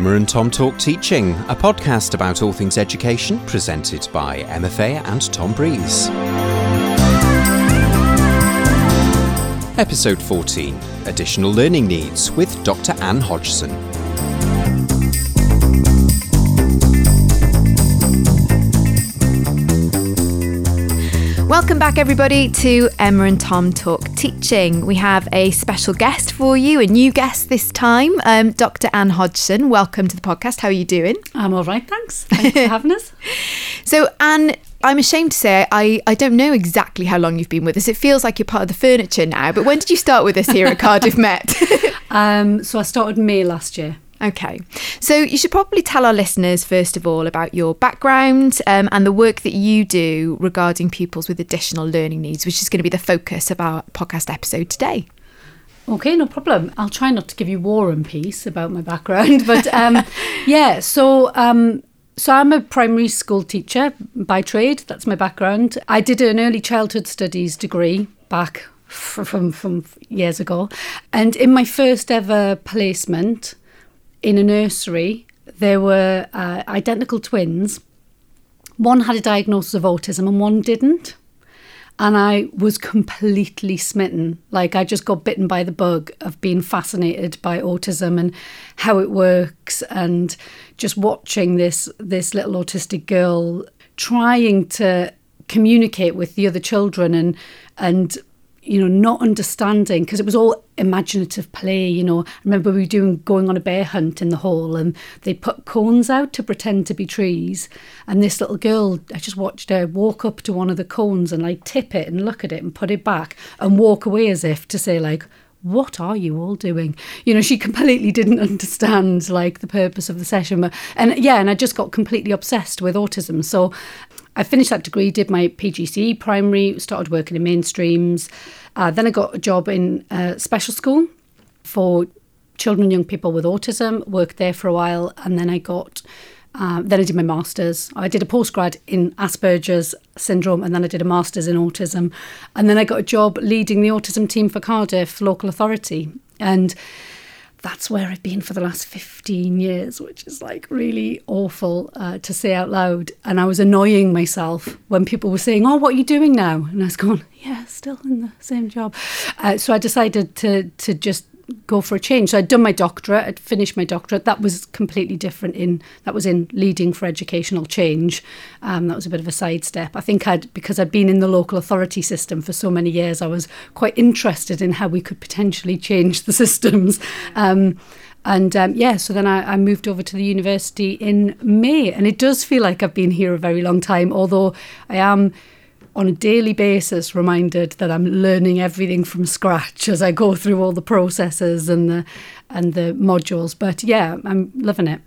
Emma and Tom Talk Teaching, a podcast about all things education, presented by Emma Fay and Tom Breeze. Episode 14, Additional Learning Needs with Dr. Anne Hodgson. Welcome back, everybody, to Emma and Tom Talk Teaching. We have a special guest for you, a new guest this time, Dr. Anne Hodgson. Welcome to the podcast. How are you doing? I'm all right, thanks. Thanks for having us. So, Anne, I'm ashamed to say I don't know exactly how long you've been with us. It feels like you're part of the furniture now, but when did you start with us here at Cardiff Met? So I started May last year. Okay, so you should probably tell our listeners, first of all, about your background and the work that you do regarding pupils with additional learning needs, which is going to be the focus of our podcast episode today. Okay, no problem. I'll try not to give you war and peace about my background, but So I'm a primary school teacher by trade. That's my background. I did an early childhood studies degree back from years ago. And in my first ever placement in a nursery, there were identical twins. One had a diagnosis of autism and one didn't. And I was completely smitten. Like, I just got bitten by the bug of being fascinated by autism and how it works, and just watching this little autistic girl trying to communicate with the other children and you know, not understanding, because it was all imaginative play, you know. I remember we were going on a bear hunt in the hall, and they put cones out to pretend to be trees. And this little girl, I just watched her walk up to one of the cones and like tip it and look at it and put it back and walk away as if to say, like, what are you all doing? You know, she completely didn't understand like the purpose of the session. And I just got completely obsessed with autism. So I finished that degree, did my PGCE primary, started working in mainstreams. Then I got a job in special school for children and young people with autism, worked there for a while. And then I did my master's. I did a postgrad in Asperger's syndrome, and then I did a master's in autism. And then I got a job leading the autism team for Cardiff local authority. And that's where I've been for the last 15 years, which is like really awful to say out loud. And I was annoying myself when people were saying, oh, what are you doing now? And I was going, yeah, still in the same job. So I decided to just go for a change. So I'd done my doctorate, I'd finished my doctorate. That was completely different that was in leading for educational change. That was a bit of a sidestep. I think because I'd been in the local authority system for so many years, I was quite interested in how we could potentially change the systems. So then I moved over to the university in May, and it does feel like I've been here a very long time, although I am on a daily basis reminded that I'm learning everything from scratch as I go through all the processes and the modules. But yeah, I'm loving it.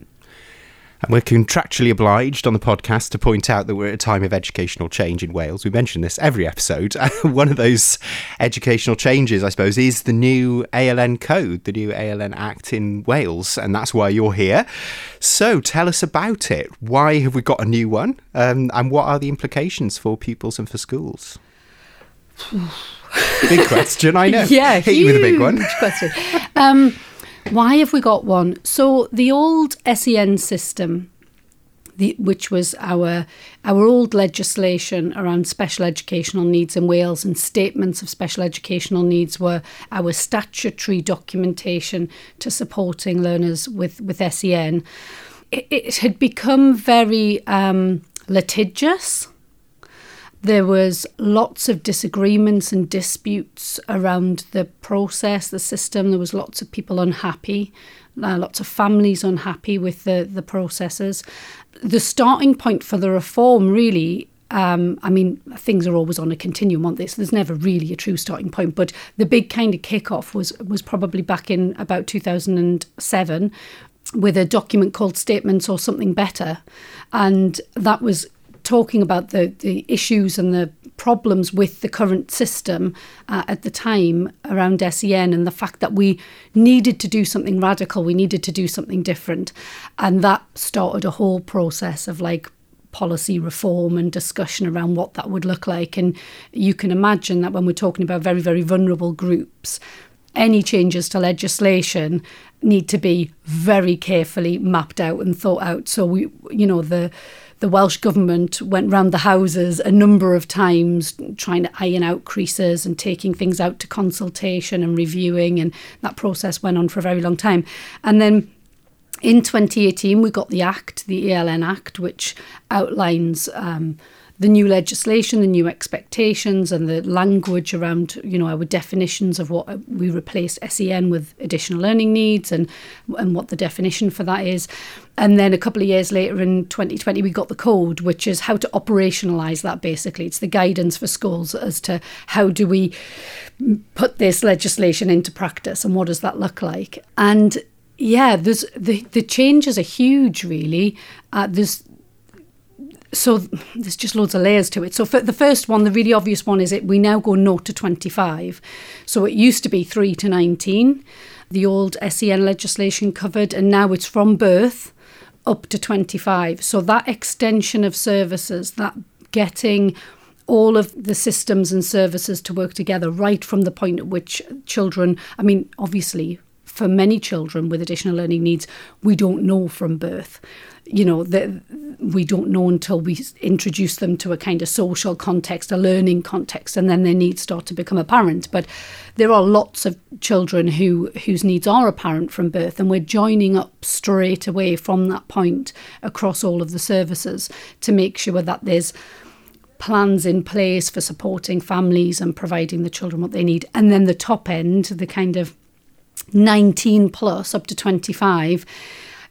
And we're contractually obliged on the podcast to point out that we're at a time of educational change in Wales. We mention this every episode. One of those educational changes, I suppose, is the new ALN Code, the new ALN Act in Wales, and that's why you're here. So tell us about it. Why have we got a new one? And what are the implications for pupils and for schools? Big question, I know. Yeah, hit you with a big one. Huge question. Why have we got one? So the old SEN system, which was our old legislation around special educational needs in Wales, and statements of special educational needs were our statutory documentation to supporting learners with SEN. It had become very litigious. There was lots of disagreements and disputes around the process, the system. There was lots of people unhappy, lots of families unhappy with the processes. The starting point for the reform, really, things are always on a continuum, aren't they? So there's never really a true starting point. But the big kind of kickoff was probably back in about 2007 with a document called Statements or Something Better. And that was talking about the issues and the problems with the current system at the time around SEN, and the fact that we needed to do something radical, we needed to do something different. And that started a whole process of like policy reform and discussion around what that would look like. And you can imagine that when we're talking about very, very vulnerable groups, any changes to legislation need to be very carefully mapped out and thought out. So we, you know, the Welsh Government went round the houses a number of times trying to iron out creases and taking things out to consultation and reviewing, and that process went on for a very long time. And then in 2018, we got the Act, the ELN Act, which outlines the new legislation, the new expectations and the language around, you know, our definitions of what we replace SEN with additional learning needs and what the definition for that is. And then a couple of years later in 2020, we got the code, which is how to operationalise that basically. It's the guidance for schools as to how do we put this legislation into practice and what does that look like. And yeah, there's the changes are huge, really. There's just loads of layers to it. So for the first one, the really obvious one is we now go 0 to 25. So it used to be 3 to 19, the old SEN legislation covered, and now it's from birth up to 25. So that extension of services, that getting all of the systems and services to work together right from the point at which children, I mean, obviously, for many children with additional learning needs, we don't know from birth. You know, we don't know until we introduce them to a kind of social context, a learning context, and then their needs start to become apparent. But there are lots of children whose needs are apparent from birth, and we're joining up straight away from that point across all of the services to make sure that there's plans in place for supporting families and providing the children what they need. And then the top end, the kind of 19 plus up to 25,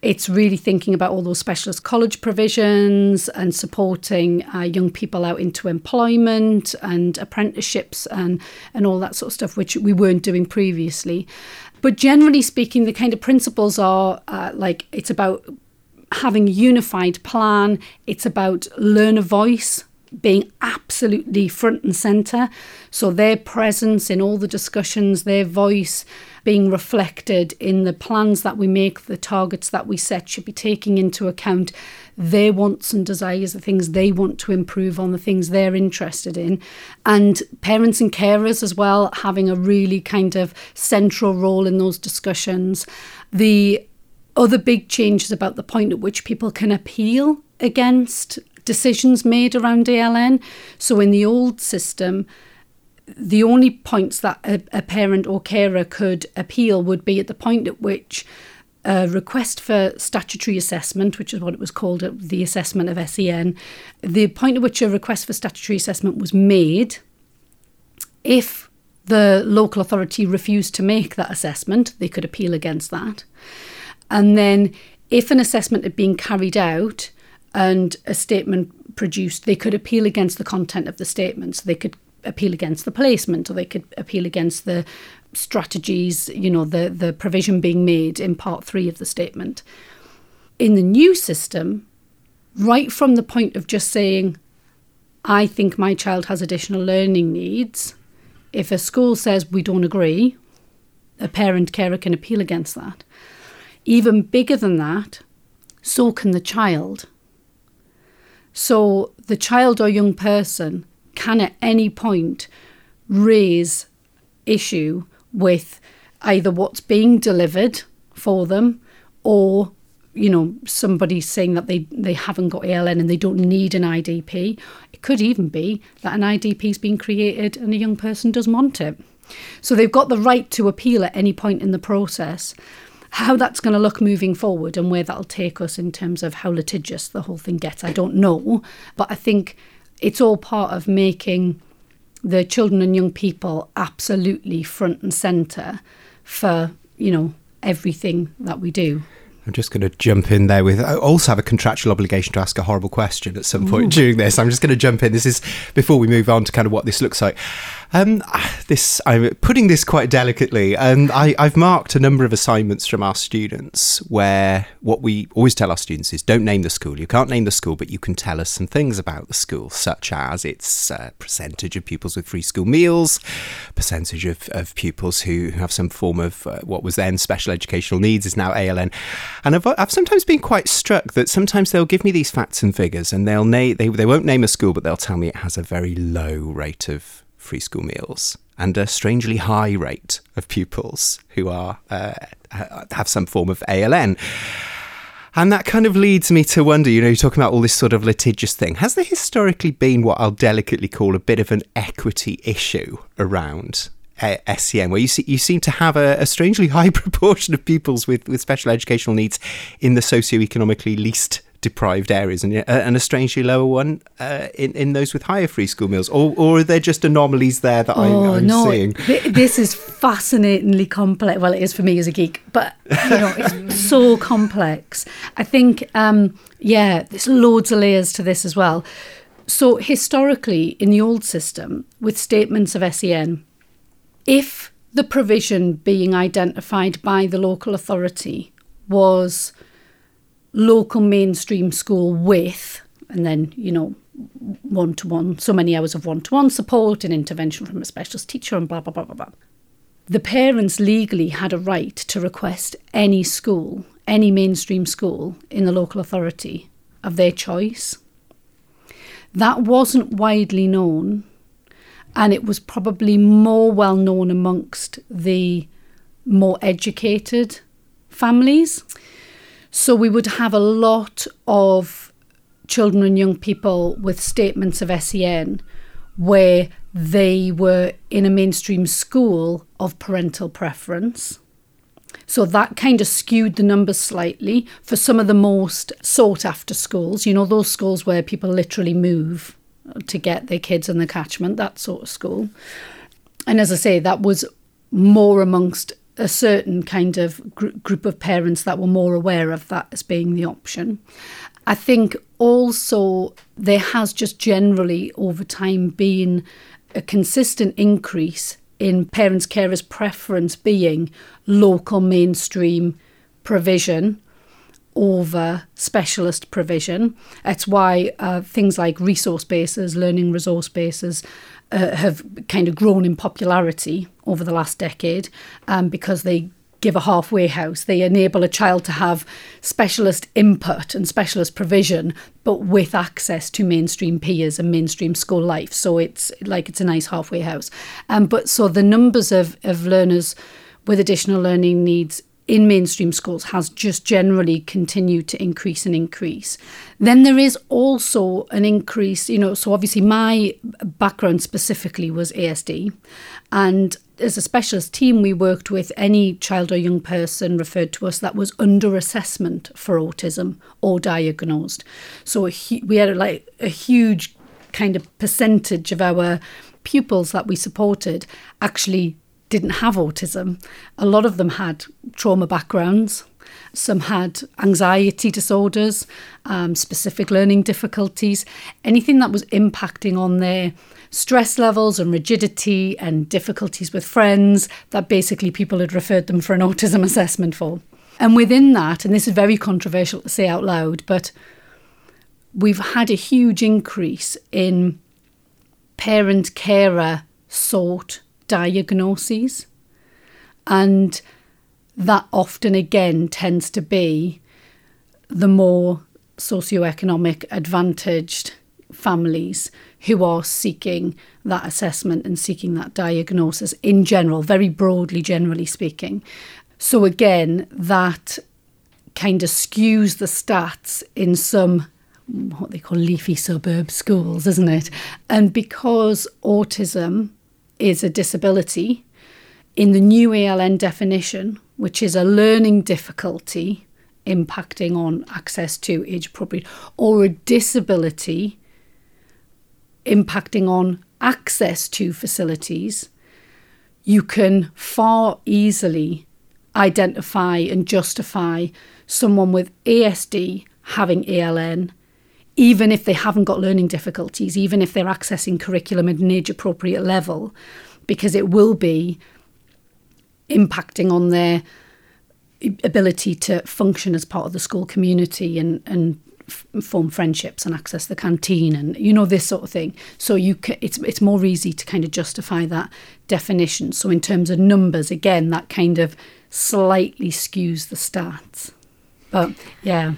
it's really thinking about all those specialist college provisions and supporting young people out into employment and apprenticeships and all that sort of stuff, which we weren't doing previously. But generally speaking, the kind of principles are like, it's about having a unified plan. It's about learner voice being absolutely front and centre. So their presence in all the discussions, their voice being reflected in the plans that we make, the targets that we set should be taking into account their wants and desires, the things they want to improve on, the things they're interested in. And parents and carers as well, having a really kind of central role in those discussions. The other big change is about the point at which people can appeal against decisions made around ALN. So in the old system, the only points that a parent or carer could appeal would be at the point at which a request for statutory assessment, which is what it was called, the assessment of SEN, the point at which a request for statutory assessment was made. If the local authority refused to make that assessment, they could appeal against that. And then if an assessment had been carried out and a statement produced, they could appeal against the content of the statement. So they could appeal against the placement, or they could appeal against the strategies, you know, the provision being made in part 3 of the statement. In the new system, right from the point of just saying, I think my child has additional learning needs, if a school says we don't agree, a parent carer can appeal against that. Even bigger than that, so can the child. So the child or young person can at any point raise issue with either what's being delivered for them, or, you know, somebody saying that they haven't got ALN and they don't need an IDP. It could even be that an IDP's been created and a young person doesn't want it. So they've got the right to appeal at any point in the process. How that's going to look moving forward and where that'll take us in terms of how litigious the whole thing gets, I don't know. But I think it's all part of making the children and young people absolutely front and centre for, you know, everything that we do. I'm just going to jump in there with, I also have a contractual obligation to ask a horrible question at some point during this. I'm just going to jump in. This is before we move on to kind of what this looks like. I'm putting this quite delicately, and I've marked a number of assignments from our students where what we always tell our students is don't name the school. You can't name the school, but you can tell us some things about the school, such as its percentage of pupils with free school meals, percentage of pupils who have some form of what was then special educational needs is now ALN. And I've sometimes been quite struck that sometimes they'll give me these facts and figures, and they'll they won't name a school, but they'll tell me it has a very low rate of free school meals. and a strangely high rate of pupils who are have some form of ALN. And that kind of leads me to wonder, you know, you're talking about all this sort of litigious thing. Has there historically been what I'll delicately call a bit of an equity issue around SEN, where you seem to have a strangely high proportion of pupils with special educational needs in the socioeconomically least deprived areas and a strangely lower one in those with higher free school meals? Or are there just anomalies there that I'm seeing? This is fascinatingly complex. Well, it is for me as a geek, but you know, it's so complex. I think, there's loads of layers to this as well. So historically, in the old system, with statements of SEN, if the provision being identified by the local authority was local mainstream school with, and then, you know, one-to-one, so many hours of one-to-one support and intervention from a specialist teacher and blah, blah, blah, blah, blah. The parents legally had a right to request any school, any mainstream school in the local authority of their choice. That wasn't widely known, and it was probably more well known amongst the more educated families. So we would have a lot of children and young people with statements of SEN where they were in a mainstream school of parental preference. So that kind of skewed the numbers slightly for some of the most sought after schools, you know, those schools where people literally move to get their kids in the catchment, that sort of school. And as I say, that was more amongst a certain kind of group of parents that were more aware of that as being the option. I think also there has just generally over time been a consistent increase in parents, carers' preference being local mainstream provision over specialist provision. That's why things like resource bases, learning resource bases, have kind of grown in popularity over the last decade because they give a halfway house. They enable a child to have specialist input and specialist provision, but with access to mainstream peers and mainstream school life. So it's a nice halfway house. But so the numbers of learners with additional learning needs in mainstream schools has just generally continued to increase and increase. Then there is also an increase, you know, so obviously my background specifically was ASD. And as a specialist team, we worked with any child or young person referred to us that was under assessment for autism or diagnosed. So we had like a huge kind of percentage of our pupils that we supported actually didn't have autism. A lot of them had trauma backgrounds. Some had anxiety disorders, specific learning difficulties, anything that was impacting on their stress levels and rigidity and difficulties with friends that basically people had referred them for an autism assessment for. And within that, and this is very controversial to say out loud, but we've had a huge increase in parent-carer sort diagnoses, and that often again tends to be the more socioeconomic advantaged families who are seeking that assessment and seeking that diagnosis in general, very broadly, generally speaking. So again, that kind of skews the stats in some what they call leafy suburb schools, isn't it? And because autism is a disability, in the new ALN definition, which is a learning difficulty impacting on access to age-appropriate, or a disability impacting on access to facilities, you can far easily identify and justify someone with ASD having ALN, even if they haven't got learning difficulties, even if they're accessing curriculum at an age-appropriate level, because it will be impacting on their ability to function as part of the school community and form friendships and access the canteen and, you know, this sort of thing. So it's more easy to kind of justify that definition. So in terms of numbers, again, that kind of slightly skews the stats. But, yeah.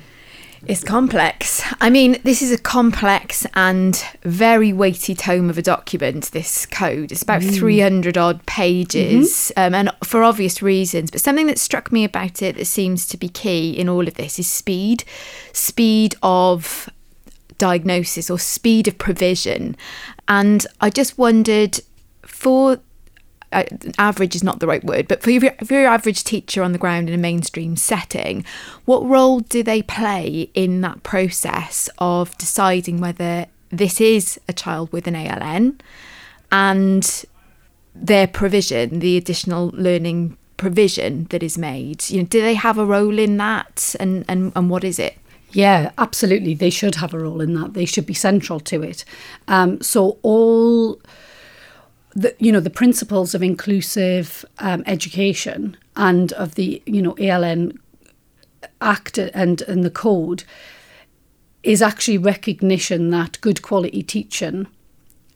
It's complex. I mean, this is a complex and very weighty tome of a document, this code. It's about 300 odd pages, and for obvious reasons. But something that struck me about it that seems to be key in all of this is speed. Speed of diagnosis or speed of provision. And I just wondered, for average is not the right word, but for your average teacher on the ground in a mainstream setting, what role do they play in that process of deciding whether this is a child with an ALN and their provision, the additional learning provision that is made? You know, do they have a role in that, and what is it? Yeah, absolutely. They should have a role in that. They should be central to it. So all the principles of inclusive education and of the, ALN Act and the code is actually recognition that good quality teaching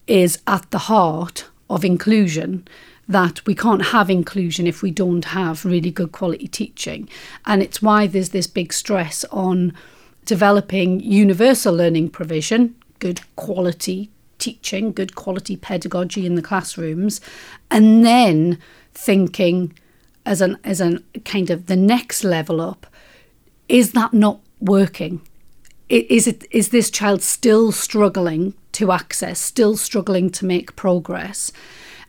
is at the heart of inclusion, that we can't have inclusion if we don't have really good quality teaching. And it's why there's this big stress on developing universal learning provision, good quality teaching, good quality pedagogy in the classrooms, and then thinking as a kind of the next level up, is that not working? Is this child still struggling to access, still struggling to make progress?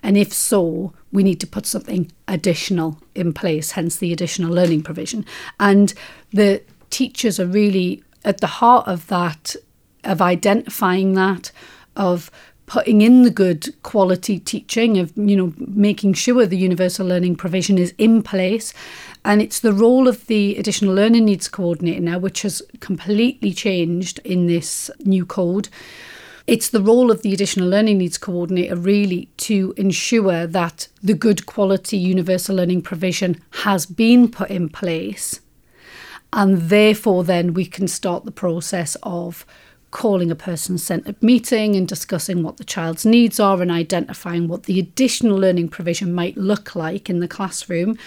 And if so, we need to put something additional in place, hence the additional learning provision. And the teachers are really at the heart of that, of identifying that, of putting in the good quality teaching, of making sure the universal learning provision is in place. And it's the role of the additional learning needs coordinator now, which has completely changed in this new code. It's the role of the additional learning needs coordinator really to ensure that the good quality universal learning provision has been put in place, and therefore then we can start the process of calling a person-centred meeting and discussing what the child's needs are and identifying what the additional learning provision might look like in the classroom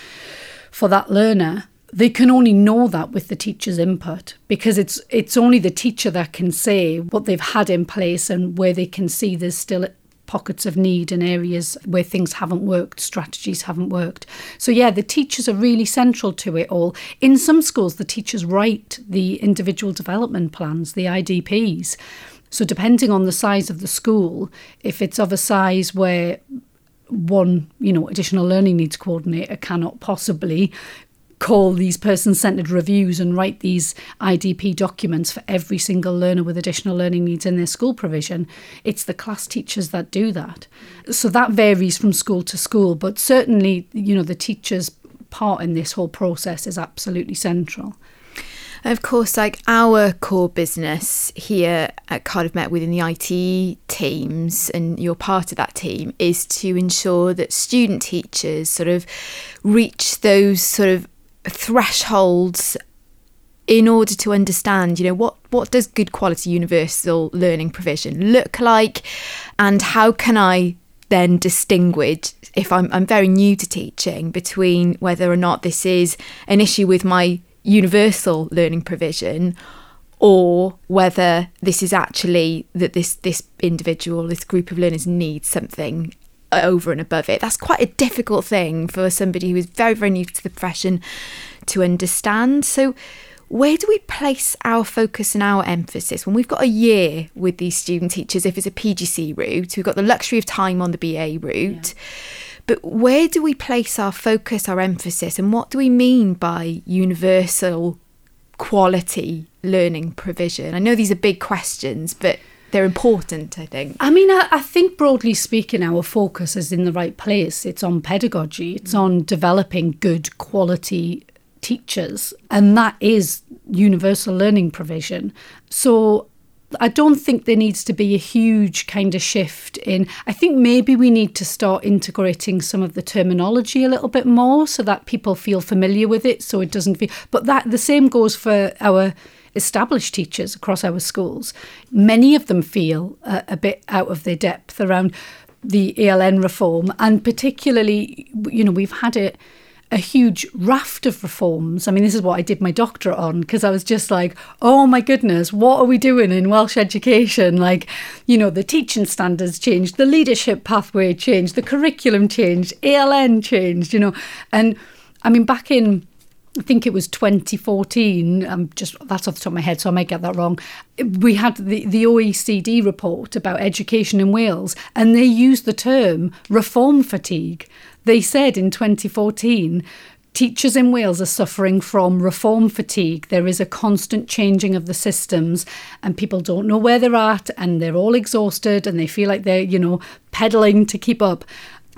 for that learner. They can only know that with the teacher's input, because it's only the teacher that can say what they've had in place and where they can see there's still pockets of need and areas where things haven't worked, strategies haven't worked. So yeah, the teachers are really central to it all. In some schools, the teachers write the individual development plans, the IDPs. So depending on the size of the school, if it's of a size where one, additional learning needs coordinator cannot possibly call these person-centred reviews and write these IDP documents for every single learner with additional learning needs in their school provision, it's the class teachers that do that. So that varies from school to school, but certainly, the teachers' part in this whole process is absolutely central. And of course, our core business here at Cardiff Met within the IT teams, and you're part of that team, is to ensure that student teachers sort of reach those sort of thresholds in order to understand, what does good quality universal learning provision look like, and how can I then distinguish, if I'm very new to teaching, between whether or not this is an issue with my universal learning provision, or whether this is actually that this individual, this group of learners needs something over and above it. That's quite a difficult thing for somebody who is very, very new to the profession to understand. So where do we place our focus and our emphasis when we've got a year with these student teachers? If it's a PGC route, we've got the luxury of time on the BA route. Yeah. But where do we place our focus, our emphasis, and what do we mean by universal quality learning provision? I know these are big questions, but they're important, I think. I mean, I think broadly speaking, our focus is in the right place. It's on pedagogy. It's on developing good quality teachers. And that is universal learning provision. So I don't think there needs to be a huge kind of shift in. I think maybe we need to start integrating some of the terminology a little bit more so that people feel familiar with it. So it doesn't feel. But that the same goes for our established teachers across our schools. Many of them feel a bit out of their depth around the ALN reform, and particularly, we've had a huge raft of reforms. I mean, this is what I did my doctorate on, because I was just like, oh my goodness, what are we doing in Welsh education? Like, you know, the teaching standards changed, the leadership pathway changed, the curriculum changed, ALN changed, you know. And I mean, back in, I think it was 2014, that's off the top of my head, so I might get that wrong. We had the OECD report about education in Wales, and they used the term reform fatigue. They said in 2014, teachers in Wales are suffering from reform fatigue. There is a constant changing of the systems and people don't know where they're at and they're all exhausted and they feel like they're, you know, peddling to keep up.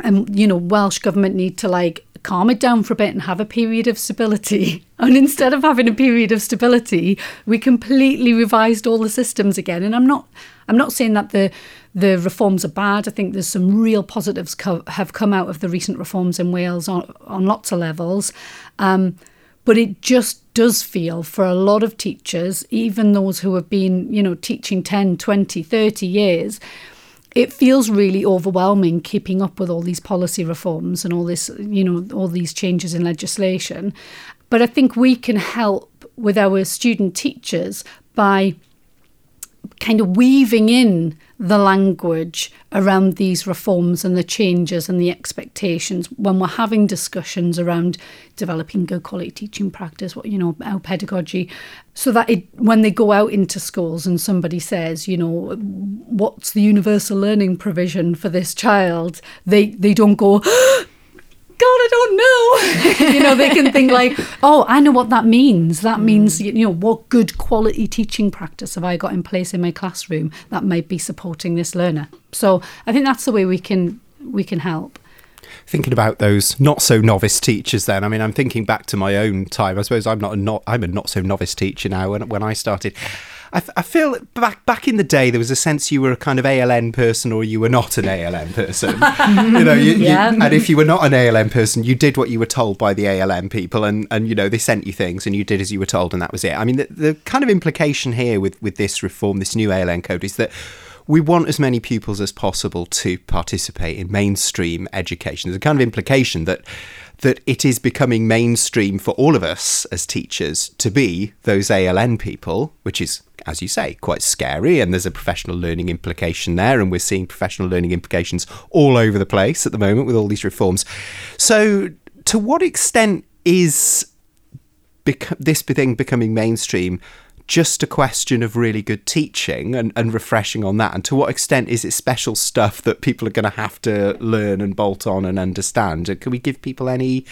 And, you know, Welsh government need to like calm it down for a bit and have a period of stability. And instead of having a period of stability, we completely revised all the systems again. And I'm not saying that the reforms are bad. I think there's some real positives have come out of the recent reforms in Wales on lots of levels. But it just does feel for a lot of teachers, even those who have been, you know, teaching 10, 20, 30 years, it feels really overwhelming keeping up with all these policy reforms and all this, you know, all these changes in legislation. But I think we can help with our student teachers by kind of weaving in the language around these reforms and the changes and the expectations when we're having discussions around developing good quality teaching practice, what, you know, our pedagogy, so that when they go out into schools and somebody says, you know, what's the universal learning provision for this child, they don't go, God, I don't know. You know, they can think like, oh, I know what that means. That means, you know, what good quality teaching practice have I got in place in my classroom that might be supporting this learner? So I think that's the way we can help. Thinking about those not so novice teachers then, I mean, I'm thinking back to my own time. I suppose I'm a not so novice teacher now. And when I started, I feel back in the day, there was a sense you were a kind of ALN person or you were not an ALN person. You know, and if you were not an ALN person, you did what you were told by the ALN people and you know, they sent you things and you did as you were told and that was it. I mean, the kind of implication here with this reform, this new ALN code, is that we want as many pupils as possible to participate in mainstream education. There's a kind of implication that it is becoming mainstream for all of us as teachers to be those ALN people, which is, as you say, quite scary. And there's a professional learning implication there. And we're seeing professional learning implications all over the place at the moment with all these reforms. So to what extent is this thing becoming mainstream just a question of really good teaching and refreshing on that? And to what extent is it special stuff that people are going to have to learn and bolt on and understand? And can we give people any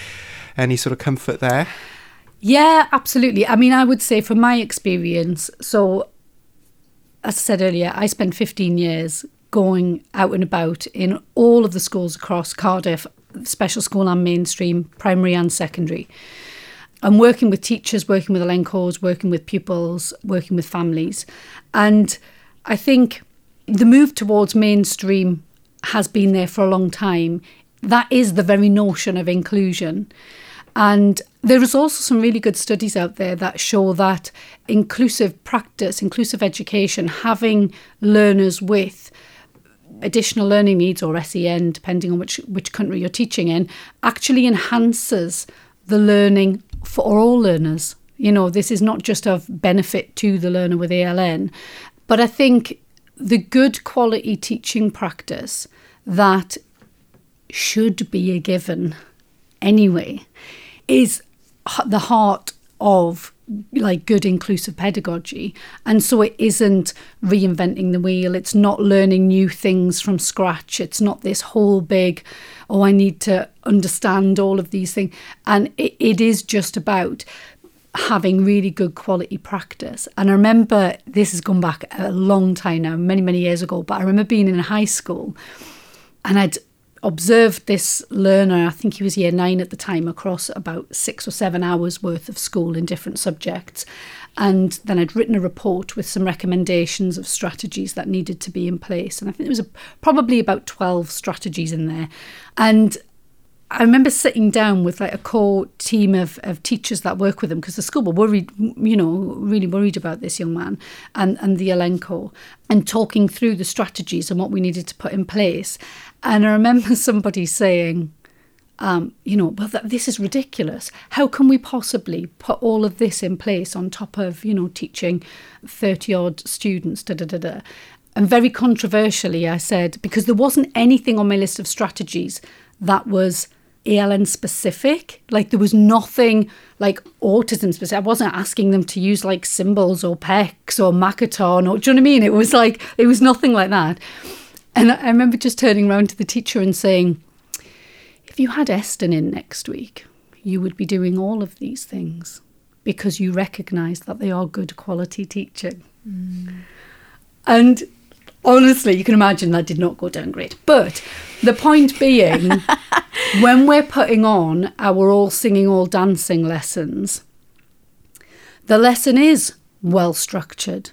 sort of comfort there? Yeah, absolutely. I mean, I would say from my experience, so as I said earlier, I spent 15 years going out and about in all of the schools across Cardiff, special school and mainstream, primary and secondary. I'm working with teachers, working with ALN codes, working with pupils, working with families. And I think the move towards mainstream has been there for a long time. That is the very notion of inclusion. And there is also some really good studies out there that show that inclusive practice, inclusive education, having learners with additional learning needs or SEN, depending on which country you're teaching in, actually enhances the learning for all learners. You know, this is not just of benefit to the learner with ALN, but I think the good quality teaching practice that should be a given anyway is the heart of like good inclusive pedagogy. And so it isn't reinventing the wheel. It's not learning new things from scratch. It's not this whole big, oh, I need to understand all of these things. And it is just about having really good quality practice. And I remember, this has gone back a long time now, many, many years ago, but I remember being in high school and I'd observed this learner, I think he was year 9 at the time, across about 6 or 7 hours worth of school in different subjects. And then I'd written a report with some recommendations of strategies that needed to be in place. And I think there was probably about 12 strategies in there. And I remember sitting down with like a core team of teachers that work with him, because the school were worried, you know, really worried about this young man and the ALN Code, and talking through the strategies and what we needed to put in place. And I remember somebody saying, well, this is ridiculous. How can we possibly put all of this in place on top of, teaching 30-odd students, And very controversially, I said, because there wasn't anything on my list of strategies that was ALN specific, like there was nothing like autism specific. I wasn't asking them to use like symbols or PECS or Makaton or, do you know what I mean? It was like, it was nothing like that. And I remember just turning around to the teacher and saying, if you had Estyn in next week, you would be doing all of these things because you recognise that they are good quality teaching. Mm. And honestly, you can imagine that did not go down great. But the point being, when we're putting on our all singing, all dancing lessons, the lesson is well structured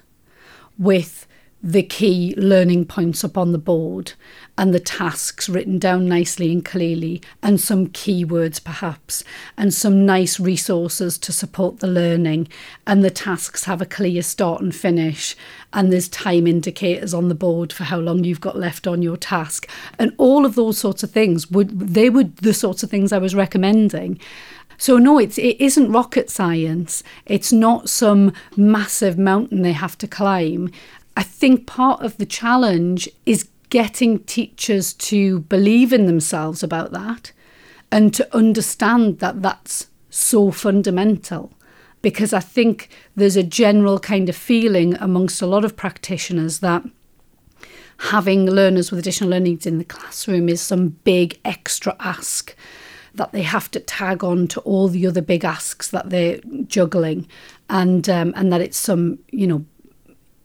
with the key learning points up on the board and the tasks written down nicely and clearly and some keywords perhaps and some nice resources to support the learning, and the tasks have a clear start and finish, and there's time indicators on the board for how long you've got left on your task, and all of those sorts of things were the sorts of things I was recommending. So no, it isn't rocket science. It's not some massive mountain they have to climb. I think part of the challenge is getting teachers to believe in themselves about that and to understand that that's so fundamental, because I think there's a general kind of feeling amongst a lot of practitioners that having learners with additional learning needs in the classroom is some big extra ask that they have to tag on to all the other big asks that they're juggling, and that it's some,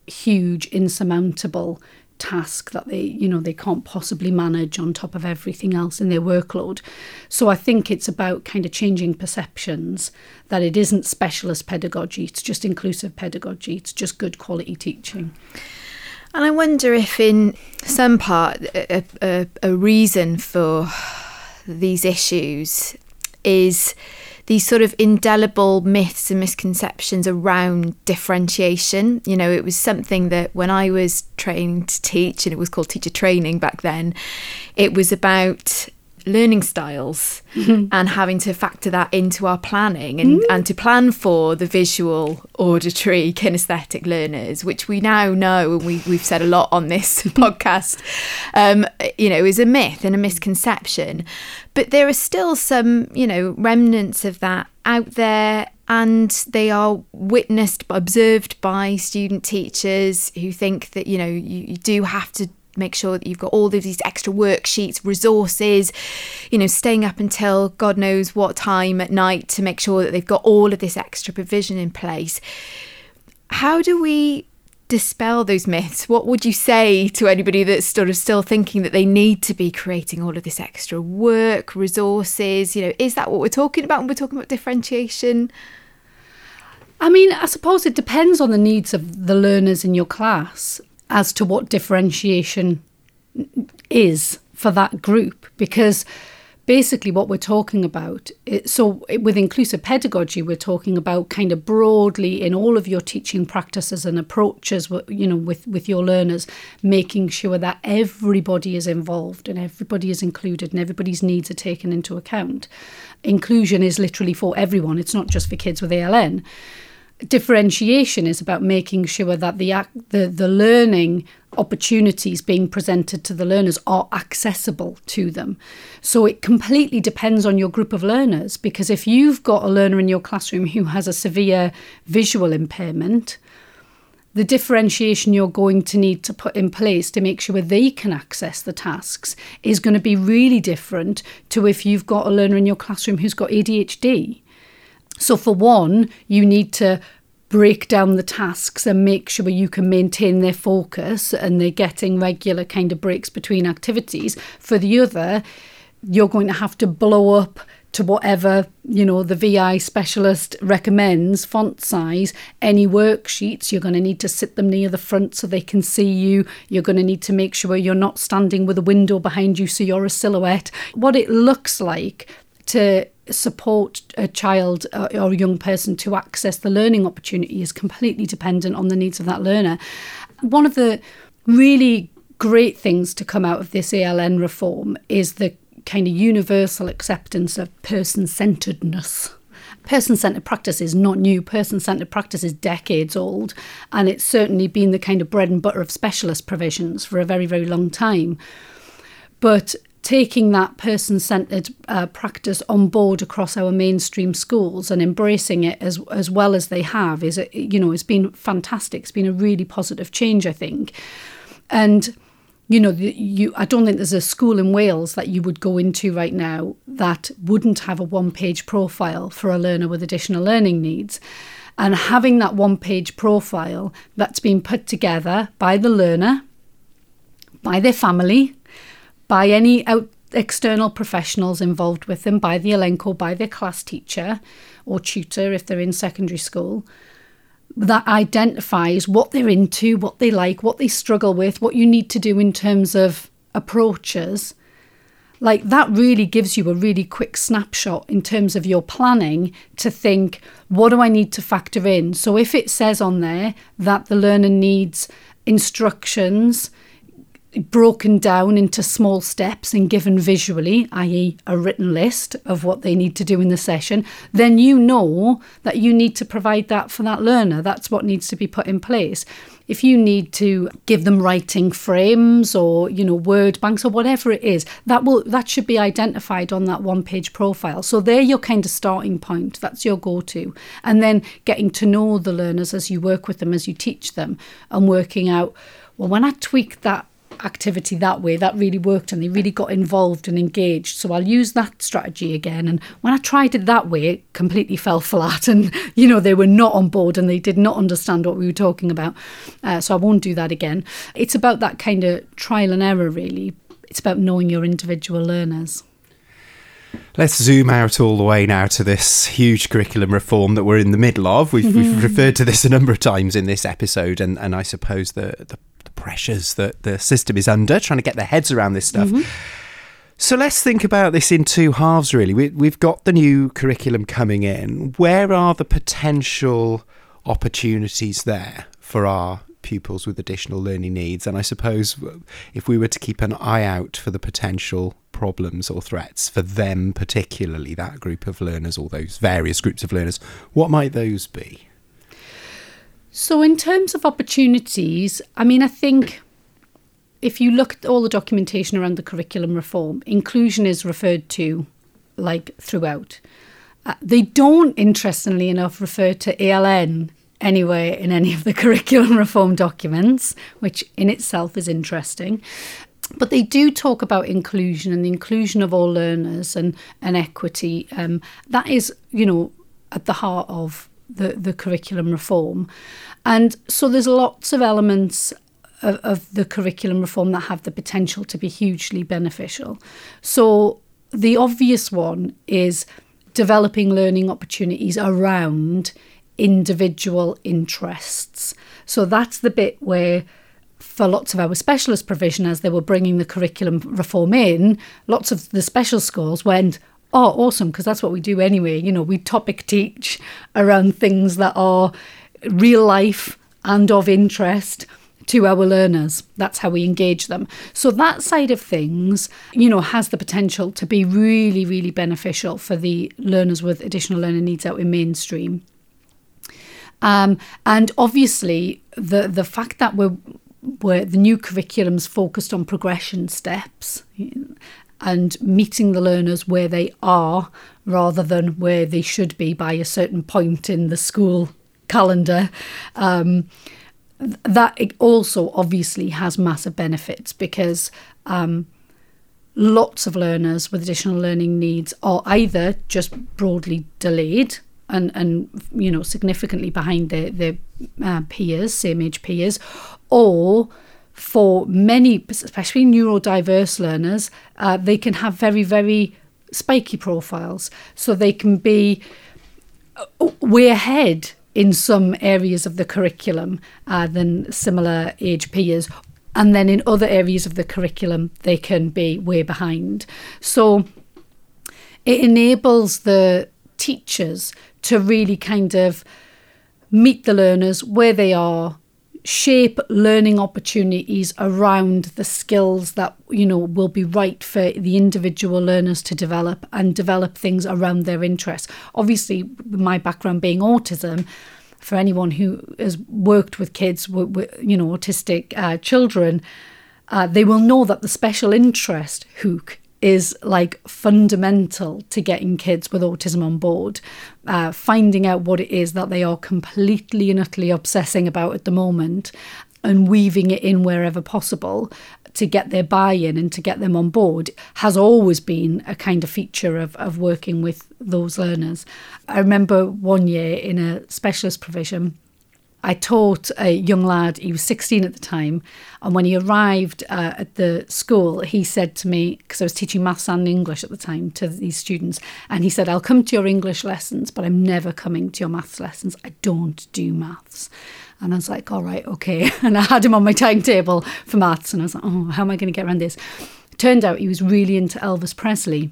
huge insurmountable task that they can't possibly manage on top of everything else in their workload. So I think it's about kind of changing perceptions that it isn't specialist pedagogy, it's just inclusive pedagogy, it's just good quality teaching. And I wonder if in some part a reason for these issues is these sort of indelible myths and misconceptions around differentiation. It was something that when I was trained to teach, and it was called teacher training back then, it was about learning styles and having to factor that into our planning and to plan for the visual, auditory, kinesthetic learners, which we now know, and we've said a lot on this podcast, is a myth and a misconception. But there are still some, remnants of that out there, and they are witnessed, observed by student teachers who think that, you do have to make sure that you've got all of these extra worksheets, resources, staying up until God knows what time at night to make sure that they've got all of this extra provision in place. How do we dispel those myths? What would you say to anybody that's sort of still thinking that they need to be creating all of this extra work, resources? Is that what we're talking about when we're talking about differentiation? I suppose it depends on the needs of the learners in your class as to what differentiation is for that group, because basically what we're talking about, with inclusive pedagogy, we're talking about kind of broadly in all of your teaching practices and approaches, with your learners, making sure that everybody is involved and everybody is included and everybody's needs are taken into account. Inclusion is literally for everyone. It's not just for kids with ALN. Differentiation is about making sure that the learning opportunities being presented to the learners are accessible to them. So it completely depends on your group of learners, because if you've got a learner in your classroom who has a severe visual impairment, the differentiation you're going to need to put in place to make sure they can access the tasks is going to be really different to if you've got a learner in your classroom who's got ADHD. So for one, you need to break down the tasks and make sure you can maintain their focus and they're getting regular kind of breaks between activities. For the other, you're going to have to blow up to whatever, the VI specialist recommends, font size, any worksheets. You're going to need to sit them near the front so they can see you. You're going to need to make sure you're not standing with a window behind you so you're a silhouette. What it looks like to support a child or a young person to access the learning opportunity is completely dependent on the needs of that learner. One of the really great things to come out of this ALN reform is the kind of universal acceptance of person-centeredness. Person-centred practice is not new. Person-centred practice is decades old, and it's certainly been the kind of bread and butter of specialist provisions for a very, very long time. But taking that person-centred practice on board across our mainstream schools and embracing it as well as they have is, you know, it's been fantastic. It's been a really positive change, I think. And you know, I don't think there's a school in Wales that you would go into right now that wouldn't have a one-page profile for a learner with additional learning needs. And having that one-page profile that's been put together by the learner, by their family, by any external professionals involved with them, by the ELN Code, by their class teacher or tutor if they're in secondary school, that identifies what they're into, what they like, what they struggle with, what you need to do in terms of approaches. Like, that really gives you a really quick snapshot in terms of your planning to think, what do I need to factor in? So if it says on there that the learner needs instructions broken down into small steps and given visually, i.e. a written list of what they need to do in the session, then you know that you need to provide that for that learner. That's what needs to be put in place. If you need to give them writing frames or, you know, word banks or whatever it is, that should be identified on that one-page profile. So they're your kind of starting point. That's your go-to. And then getting to know the learners as you work with them, as you teach them, and working out, well, when I tweak that activity that way, that really worked and they really got involved and engaged, so I'll use that strategy again. And when I tried it that way, it completely fell flat, and you know, they were not on board and they did not understand what we were talking about, so I won't do that again. It's about that kind of trial and error, really. It's about knowing your individual learners. Let's zoom out all the way now to this huge curriculum reform that we're in the middle of. We've referred to this a number of times in this episode, and I suppose the pressures that the system is under, trying to get their heads around this stuff. Mm-hmm. So let's think about this in two halves, really. We've got the new curriculum coming in. Where are the potential opportunities there for our pupils with additional learning needs? And I suppose if we were to keep an eye out for the potential problems or threats for them, particularly that group of learners or those various groups of learners, what might those be? So in terms of opportunities, I mean, I think if you look at all the documentation around the curriculum reform, inclusion is referred to, like, throughout. They don't, interestingly enough, refer to ALN anywhere in any of the curriculum reform documents, which in itself is interesting. But they do talk about inclusion and the inclusion of all learners and equity. That is, you know, at the heart of the curriculum reform. And so there's lots of elements of the curriculum reform that have the potential to be hugely beneficial. So the obvious one is developing learning opportunities around individual interests. So that's the bit where, for lots of our specialist provision, as they were bringing the curriculum reform in, lots of the special schools went, oh, awesome, because that's what we do anyway. You know, we topic teach around things that are real life and of interest to our learners. That's how we engage them. So that side of things, you know, has the potential to be really, really beneficial for the learners with additional learning needs out in mainstream. And obviously, the fact that where the new curriculum's focused on progression steps and meeting the learners where they are rather than where they should be by a certain point in the school calendar, that it also obviously has massive benefits, because lots of learners with additional learning needs are either just broadly delayed and you know, significantly behind their peers, same age peers, or for many, especially neurodiverse learners, they can have very, very spiky profiles. So they can be way ahead in some areas of the curriculum than similar age peers. And then in other areas of the curriculum, they can be way behind. So it enables the teachers to really kind of meet the learners where they are, shape learning opportunities around the skills that, you know, will be right for the individual learners to develop, and develop things around their interests. Obviously, my background being autism, for anyone who has worked with kids, you know, autistic children, they will know that the special interest hook is like fundamental to getting kids with autism on board, finding out what it is that they are completely and utterly obsessing about at the moment and weaving it in wherever possible to get their buy-in and to get them on board has always been a kind of feature of working with those learners. I remember one year in a specialist provision, I taught a young lad, he was 16 at the time, and when he arrived at the school, he said to me, because I was teaching maths and English at the time to these students, and he said, "I'll come to your English lessons, but I'm never coming to your maths lessons. I don't do maths." And I was like, all right, okay. And I had him on my timetable for maths, and I was like, oh, how am I going to get around this? Turned out he was really into Elvis Presley.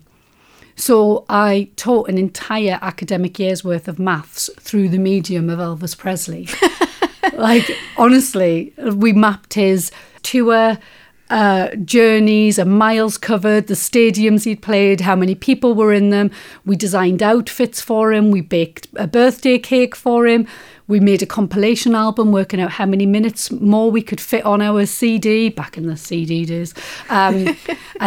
So I taught an entire academic year's worth of maths through the medium of Elvis Presley. Like, honestly, we mapped his tour journeys and miles covered, the stadiums he'd played, how many people were in them. We designed outfits for him. We baked a birthday cake for him. We made a compilation album, working out how many minutes more we could fit on our CD, back in the CD days, and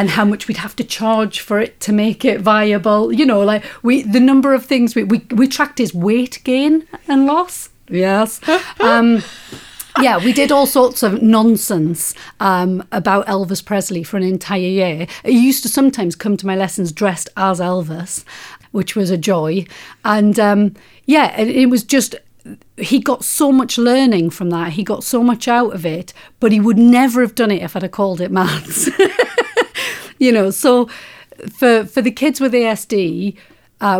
how much we'd have to charge for it to make it viable. You know, like the number of things, we tracked his weight gain and loss. Yes. Yeah, we did all sorts of nonsense about Elvis Presley for an entire year. He used to sometimes come to my lessons dressed as Elvis, which was a joy. And yeah, it was just, he got so much learning from that. He got so much out of it, but he would never have done it if I'd have called it maths. You know, so for the kids with ASD,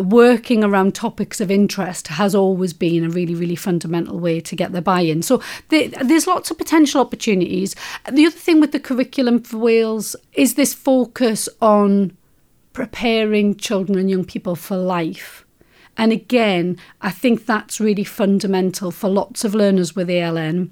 working around topics of interest has always been a really, really fundamental way to get their buy-in. So there's lots of potential opportunities. The other thing with the curriculum for Wales is this focus on preparing children and young people for life. And again, I think that's really fundamental for lots of learners with ALN.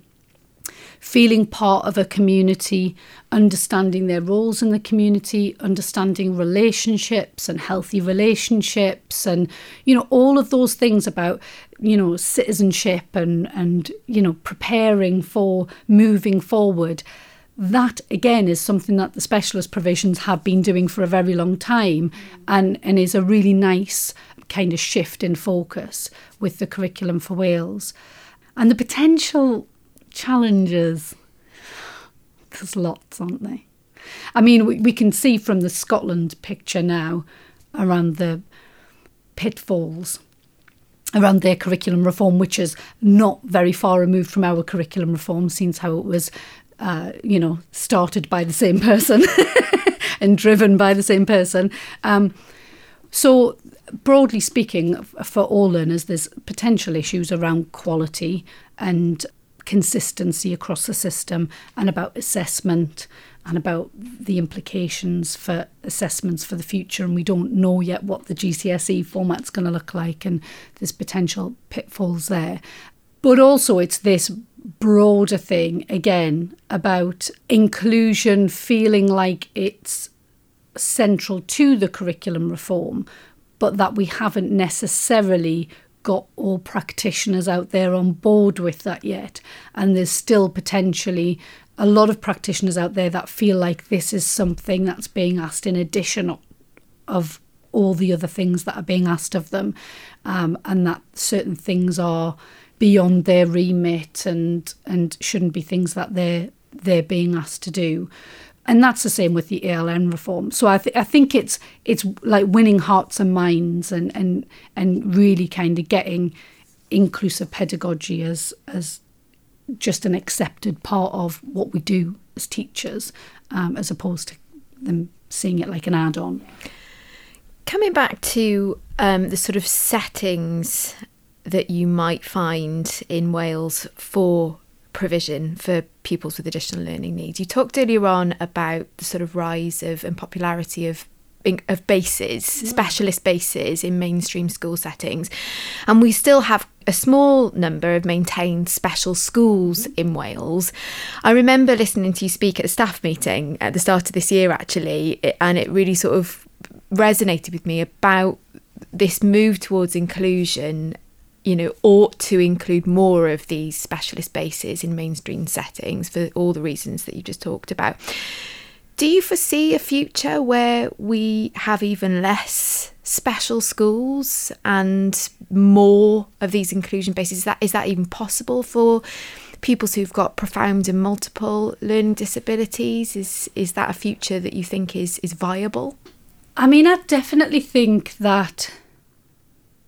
Feeling part of a community, understanding their roles in the community, understanding relationships and healthy relationships and, you know, all of those things about, you know, citizenship and you know, preparing for moving forward. That, again, is something that the specialist provisions have been doing for a very long time and is a really nice kind of shift in focus with the curriculum for Wales. And the potential challenges, there's lots, aren't they? I mean, we can see from the Scotland picture now around the pitfalls around their curriculum reform, which is not very far removed from our curriculum reform, since how it was, you know, started by the same person and driven by the same person. So broadly speaking, for all learners, there's potential issues around quality and consistency across the system, and about assessment, and about the implications for assessments for the future. And we don't know yet what the GCSE format's going to look like, and there's potential pitfalls there. But also it's this broader thing, again, about inclusion feeling like it's central to the curriculum reform, but that we haven't necessarily got all practitioners out there on board with that yet. And there's still potentially a lot of practitioners out there that feel like this is something that's being asked in addition of all the other things that are being asked of them, and that certain things are beyond their remit and shouldn't be things that they're being asked to do. And that's the same with the ALN reform. So I think it's like winning hearts and minds and really kind of getting inclusive pedagogy as just an accepted part of what we do as teachers, as opposed to them seeing it like an add-on. Coming back to the sort of settings that you might find in Wales for provision for pupils with additional learning needs. You talked earlier on about the sort of rise of and popularity of of bases, specialist bases in mainstream school settings. And we still have a small number of maintained special schools in Wales. I remember listening to you speak at a staff meeting at the start of this year, actually, and it really sort of resonated with me about this move towards inclusion, you know, ought to include more of these specialist bases in mainstream settings for all the reasons that you just talked about. Do you foresee a future where we have even less special schools and more of these inclusion bases? Is that even possible for pupils who've got profound and multiple learning disabilities? Is that a future that you think is viable? I mean, I definitely think that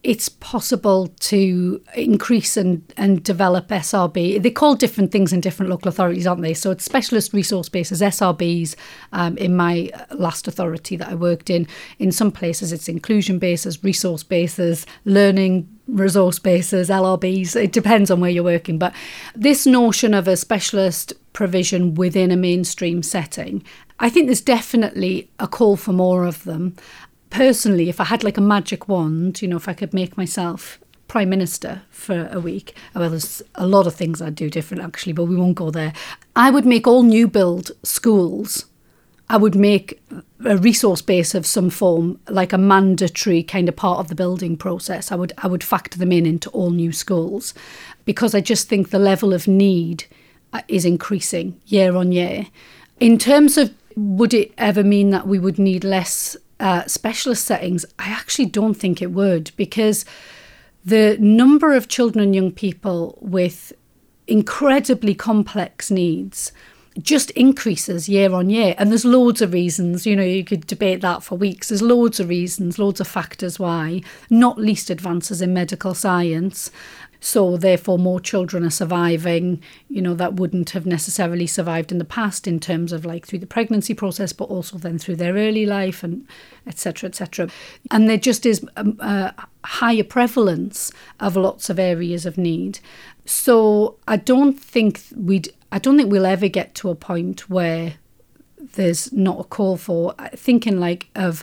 it's possible to increase and develop SRB. They call different things in different local authorities, aren't they? So it's specialist resource bases, SRBs, in my last authority that I worked in. In some places it's inclusion bases, resource bases, learning resource bases, LRBs. It depends on where you're working. But this notion of a specialist provision within a mainstream setting, I think there's definitely a call for more of them. Personally, if I had like a magic wand, you know, if I could make myself Prime Minister for a week, well, there's a lot of things I'd do different actually, but we won't go there. I would make all new build schools, I would make a resource base of some form, like a mandatory kind of part of the building process. I would factor them into all new schools, because I just think the level of need is increasing year on year. In terms of would it ever mean that we would need less specialist settings, I actually don't think it would, because the number of children and young people with incredibly complex needs just increases year on year. And there's loads of reasons, you know, you could debate that for weeks. There's loads of reasons, loads of factors why, not least advances in medical science. So therefore more children are surviving, you know, that wouldn't have necessarily survived in the past, in terms of like through the pregnancy process, but also then through their early life, and et cetera, et cetera. And there just is a higher prevalence of lots of areas of need. So I don't think we'll ever get to a point where there's not a call for, thinking like of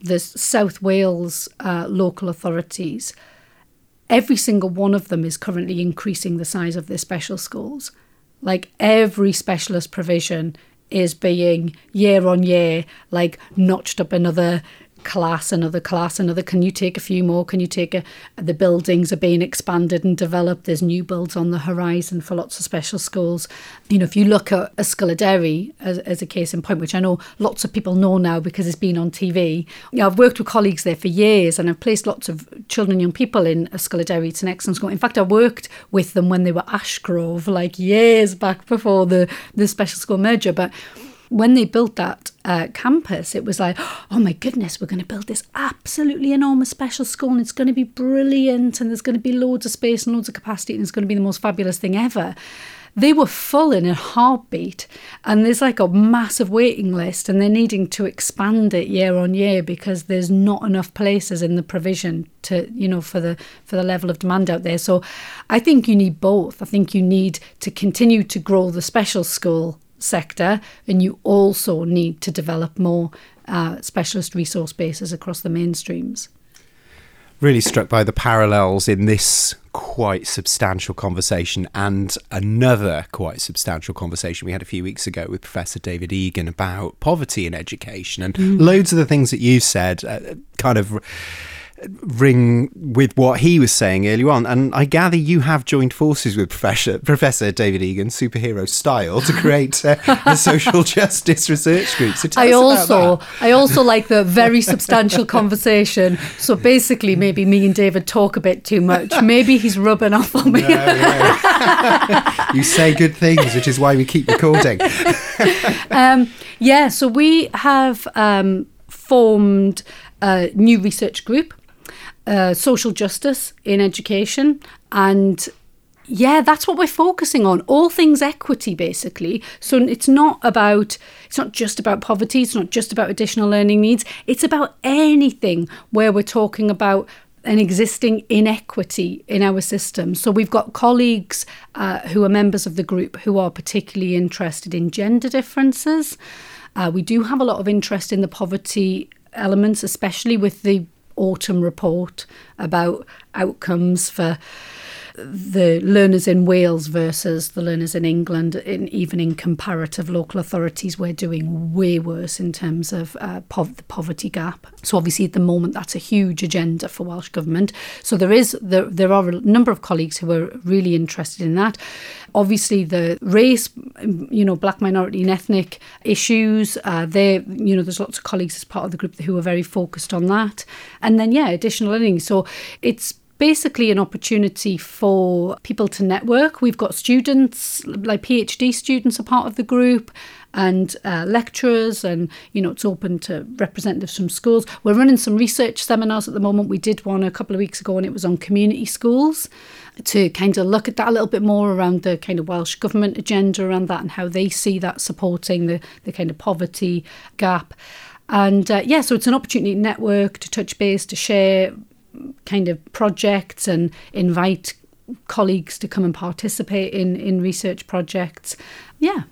the South Wales local authorities. Every single one of them is currently increasing the size of their special schools. Like every specialist provision is being year on year, like notched up another class, another class, another. Can you take a few more? Can you take the buildings are being expanded and developed. There's new builds on the horizon for lots of special schools. You know, if you look at Sculladerry as a case in point, which I know lots of people know now because it's been on TV. You know, I've worked with colleagues there for years and I've placed lots of children and young people in Sculladerry. It's an excellent school. In fact, I worked with them when they were Ashgrove, like years back before the special school merger. But when they built that campus, it was like, oh my goodness, we're going to build this absolutely enormous special school and it's going to be brilliant and there's going to be loads of space and loads of capacity and it's going to be the most fabulous thing ever. They were full in a heartbeat and there's like a massive waiting list and they're needing to expand it year on year because there's not enough places in the provision to, you know, for the level of demand out there. So I think you need both. I think you need to continue to grow the special school sector, and you also need to develop more specialist resource bases across the mainstreams. Really struck by the parallels in this quite substantial conversation and another quite substantial conversation we had a few weeks ago with Professor David Egan about poverty in education, and loads of the things that you said kind of ring with what he was saying earlier on. And I gather you have joined forces with Professor David Egan, superhero style, to create a social justice research group. So I also like the very substantial conversation. So basically maybe me and David talk a bit too much. Maybe he's rubbing off on me. No. You say good things, which is why we keep recording. So we have formed a new research group, social justice in education. And yeah, that's what we're focusing on. All things equity, basically. So it's not just about poverty. It's not just about additional learning needs. It's about anything where we're talking about an existing inequity in our system. So we've got colleagues who are members of the group who are particularly interested in gender differences. We do have a lot of interest in the poverty elements, especially with the autumn report about outcomes for the learners in Wales versus the learners in England, even in comparative local authorities, we're doing way worse in terms of the poverty gap. So obviously at the moment that's a huge agenda for Welsh Government. So there are a number of colleagues who are really interested in that. Obviously the race, black, minority and ethnic issues, there's lots of colleagues as part of the group who are very focused on that. And then, additional learning. So it's basically an opportunity for people to network. We've got students, like PhD students, are part of the group, and lecturers, and it's open to representatives from schools. We're running some research seminars at the moment. We did one a couple of weeks ago, and it was on community schools, to kind of look at that a little bit more around the kind of Welsh Government agenda around that and how they see that supporting the kind of poverty gap. And so it's an opportunity to network, to touch base, to share kind of projects, and invite colleagues to come and participate in research projects. Yeah,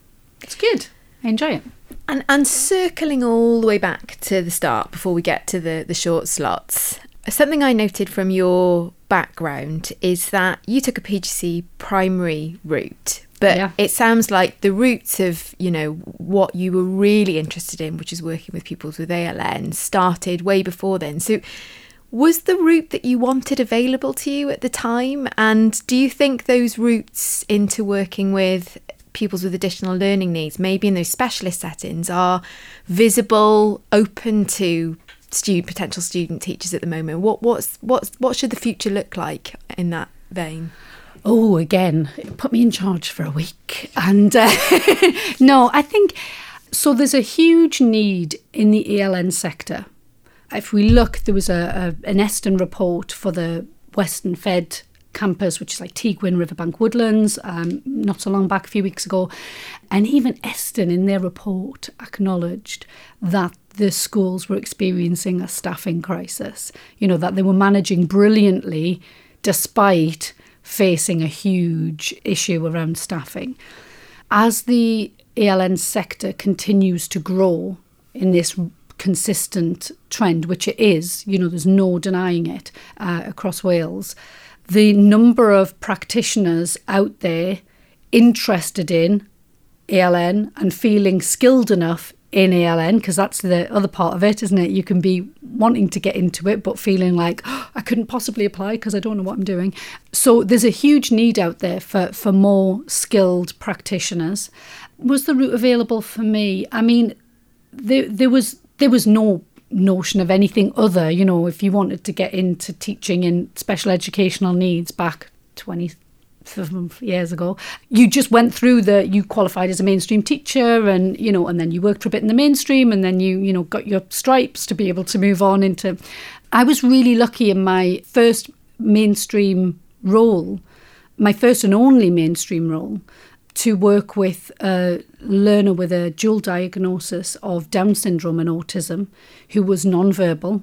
it's good. I enjoy it. And circling all the way back to the start before we get to the short slots, something I noted from your background is that you took a PGCE primary route. But It sounds like the roots of, what you were really interested in, which is working with pupils with ALN, started way before then. So was the route that you wanted available to you at the time? And do you think those routes into working with pupils with additional learning needs, maybe in those specialist settings, are visible, open to potential student teachers at the moment? What should the future look like in that vein? Oh, again, put me in charge for a week. And no, I think, so there's a huge need in the ELN sector. If we look, there was an Estyn report for the Western Fed campus, which is like Tegwyn, Riverbank Woodlands, not so long back, a few weeks ago. And even Estyn in their report acknowledged that the schools were experiencing a staffing crisis, that they were managing brilliantly despite facing a huge issue around staffing. As the ALN sector continues to grow in this consistent trend, which it is, there's no denying it across Wales, the number of practitioners out there interested in ALN and feeling skilled enough in ALN, because that's the other part of it, isn't it? You can be wanting to get into it, but feeling like, I couldn't possibly apply because I don't know what I'm doing. So there's a huge need out there for more skilled practitioners. Was the route available for me? I mean, there was no notion of anything other, if you wanted to get into teaching in special educational needs back 20 years ago, you just went through you qualified as a mainstream teacher, and and then you worked for a bit in the mainstream, and then you got your stripes to be able to move on into. I was really lucky in my first mainstream role, my first and only mainstream role, to work with a learner with a dual diagnosis of Down syndrome and autism who was non-verbal.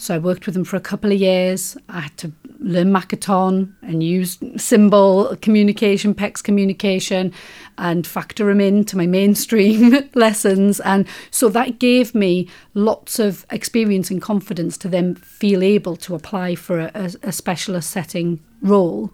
So I worked with them for a couple of years. I had to learn Makaton and use symbol communication, PECS communication, and factor them into my mainstream lessons. And so that gave me lots of experience and confidence to then feel able to apply for a specialist setting role.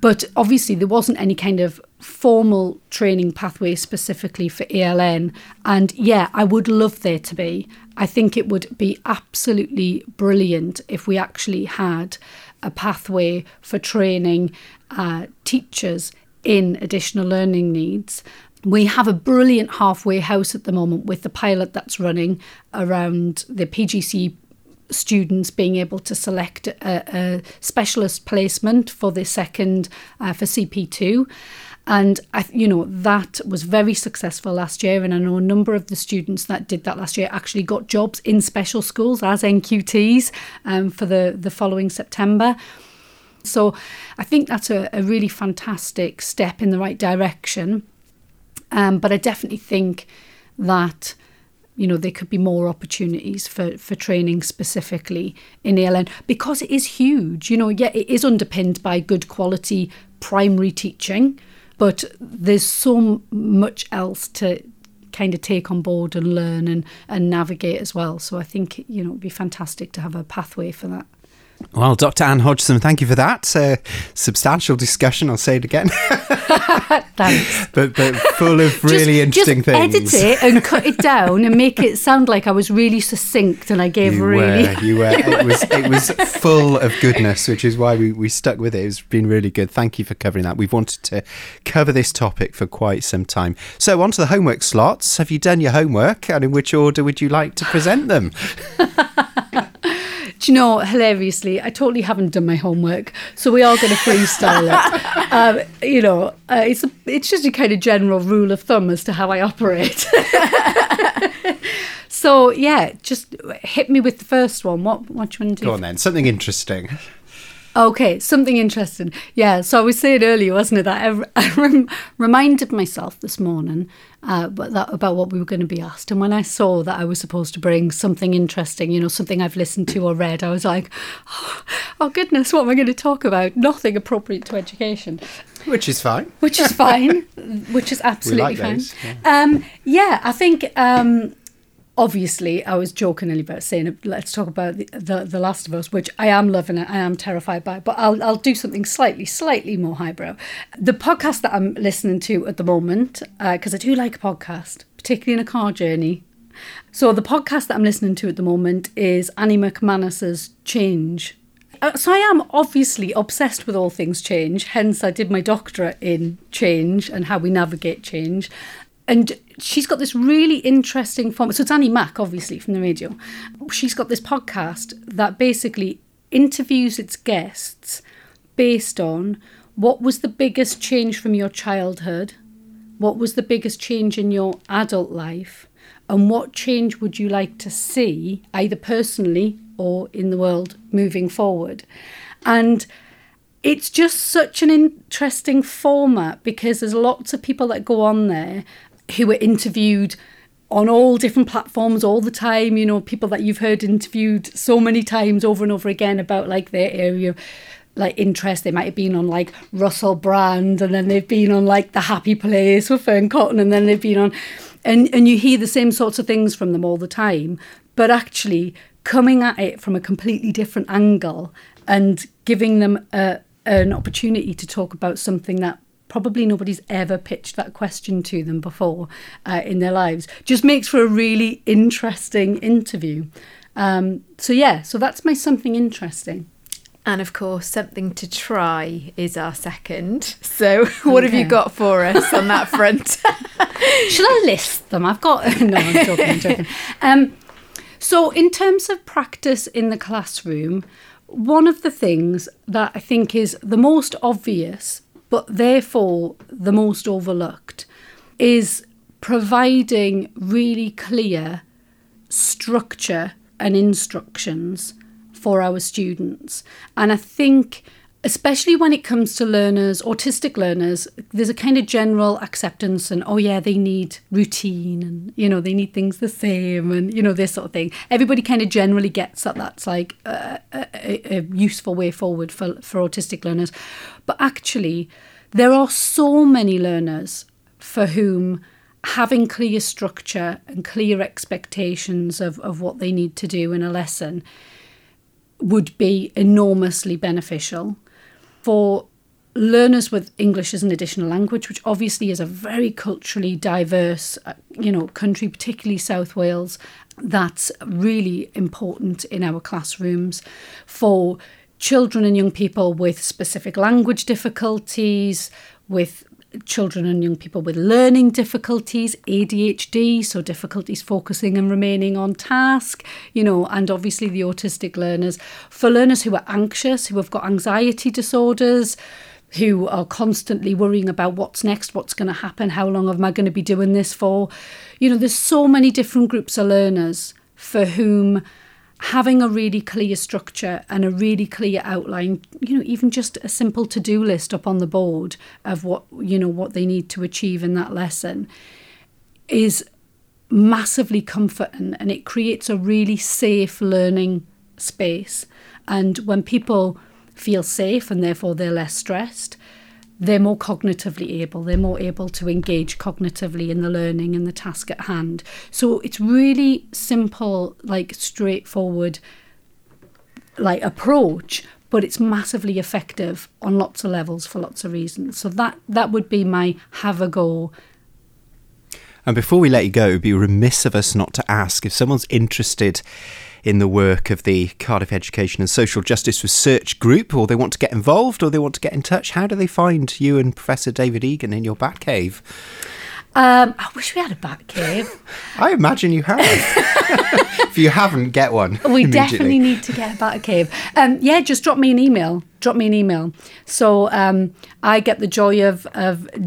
But obviously there wasn't any kind of formal training pathway specifically for ALN. And I would love there to be. I think it would be absolutely brilliant if we actually had a pathway for training teachers in additional learning needs. We have a brilliant halfway house at the moment with the pilot that's running around the PGCE students being able to select a specialist placement for the second, for CP2. And, that was very successful last year. And I know a number of the students that did that last year actually got jobs in special schools as NQTs for the following September. So I think that's a really fantastic step in the right direction. But I definitely think that, there could be more opportunities for training specifically in ALN, because it is huge. It is underpinned by good quality primary teaching, but there's so much else to kind of take on board and learn and navigate as well. So I think, you know, it'd be fantastic to have a pathway for that. Well, Dr. Anne Hodgson, thank you for that. Substantial discussion, I'll say it again. Thanks. But full of really interesting things. Edit it and cut it down and make it sound like I was really succinct and I gave You were. It was full of goodness, which is why we stuck with it. It's been really good. Thank you for covering that. We've wanted to cover this topic for quite some time. So on to the homework slots. Have you done your homework? And in which order would you like to present them? Do you know, hilariously, I totally haven't done my homework, so we are going to freestyle it. It's just a kind of general rule of thumb as to how I operate. So, yeah, just hit me with the first one. What do you want to do? Go on then, something interesting. Okay, something interesting. Yeah, so I was saying earlier, wasn't it, that I reminded myself this morning about what we were going to be asked. And when I saw that I was supposed to bring something interesting, you know, something I've listened to or read, I was like, oh goodness, what am I going to talk about? Nothing appropriate to education. Which is fine. Which is fine. Which is absolutely fine. Those, yeah. I think... Obviously, I was joking about saying, let's talk about the Last of Us, which I am loving and I am terrified by, but I'll do something slightly more highbrow. The podcast that I'm listening to at the moment, because I do like a podcast, particularly in a car journey. So the podcast that I'm listening to at the moment is Annie McManus's Change. So I am obviously obsessed with all things change, hence I did my doctorate in change and how we navigate change. And she's got this really interesting format. So it's Annie Mac, obviously, from the radio. She's got this podcast that basically interviews its guests based on what was the biggest change from your childhood, what was the biggest change in your adult life, and what change would you like to see, either personally or in the world, moving forward. And it's just such an interesting format because there's lots of people that go on there who are interviewed on all different platforms all the time, you know, people that you've heard interviewed so many times over and over again about like their area, like interest. They might have been on like Russell Brand, and then they've been on like The Happy Place with Fern Cotton, and then they've been on, and you hear the same sorts of things from them all the time, but actually coming at it from a completely different angle and giving them an opportunity to talk about something that probably nobody's ever pitched that question to them before in their lives. Just makes for a really interesting interview. So that's my something interesting. And of course, something to try is our second. So what have you got for us on that front? Shall I list them? I'm joking. So in terms of practice in the classroom, one of the things that I think is the most obvious, but therefore the most overlooked, is providing really clear structure and instructions for our students. And I think, especially when it comes to learners, autistic learners, there's a kind of general acceptance and, oh yeah, they need routine and, you know, they need things the same and, you know, this sort of thing. Everybody kind of generally gets that that's like a useful way forward for autistic learners. But actually, there are so many learners for whom having clear structure and clear expectations of what they need to do in a lesson would be enormously beneficial. For learners with English as an additional language, which obviously is a very culturally diverse, you know, country, particularly South Wales, that's really important in our classrooms. For children and young people with specific language difficulties, with children and young people with learning difficulties, ADHD, so difficulties focusing and remaining on task, you know, and obviously the autistic learners. For learners who are anxious, who have got anxiety disorders, who are constantly worrying about what's next, what's going to happen, how long am I going to be doing this for? You know, there's so many different groups of learners for whom having a really clear structure and a really clear outline, you know, even just a simple to-do list up on the board of what, you know, what they need to achieve in that lesson is massively comforting, and it creates a really safe learning space. And when people feel safe and therefore they're less stressed, they're more cognitively able, they're more able to engage cognitively in the learning and the task at hand. So it's really simple, like straightforward, like approach, but it's massively effective on lots of levels for lots of reasons. So that would be my have a go. And before we let you go, it would be remiss of us not to ask if someone's interested in the work of the Cardiff Education and Social Justice Research Group, or they want to get involved, or they want to get in touch, how do they find you and Professor David Egan in your bat cave? I wish we had a bat cave. I imagine you have. If you haven't, get one. We definitely need to get a bat cave. Just drop me an email. So I get the joy of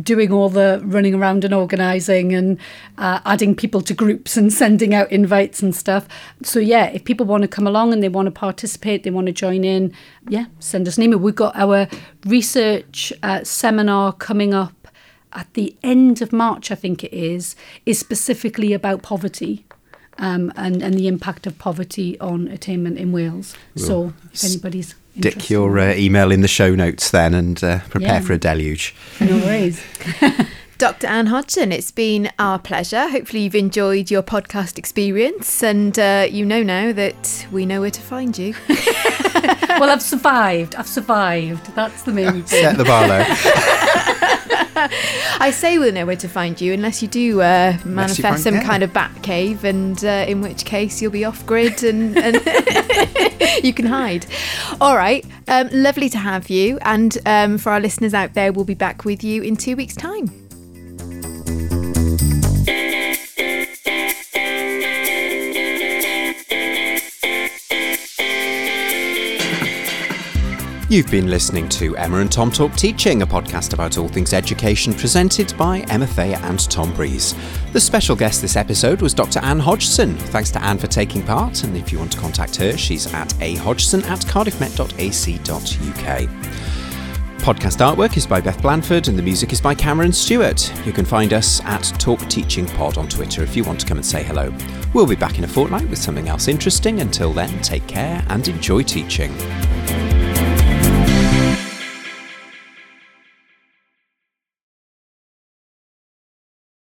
doing all the running around and organising and adding people to groups and sending out invites and stuff. So, yeah, if people want to come along and they want to participate, they want to join in, send us an email. We've got our research seminar coming up at the end of March, I think it is specifically about poverty and the impact of poverty on attainment in Wales. We'll so if anybody's interested. Stick your email in the show notes then and prepare for a deluge. No worries. Dr. Anne Hodgson, it's been our pleasure. Hopefully you've enjoyed your podcast experience and you know now that we know where to find you. Well, I've survived. That's the main thing. Set the bar low. I say we'll know where to find you unless you do manifest some kind of bat cave, and in which case you'll be off grid and you can hide. All right, lovely to have you, and for our listeners out there, we'll be back with you in 2 weeks' time. You've been listening to Emma and Tom Talk Teaching, a podcast about all things education presented by Emma Fay and Tom Breeze. The special guest this episode was Dr. Anne Hodgson. Thanks to Anne for taking part, and if you want to contact her, she's at ahodgson@cardiffmet.ac.uk. Podcast artwork is by Beth Blanford and the music is by Cameron Stewart. You can find us at Talk Teaching Pod on Twitter if you want to come and say hello. We'll be back in a fortnight with something else interesting. Until then, take care and enjoy teaching.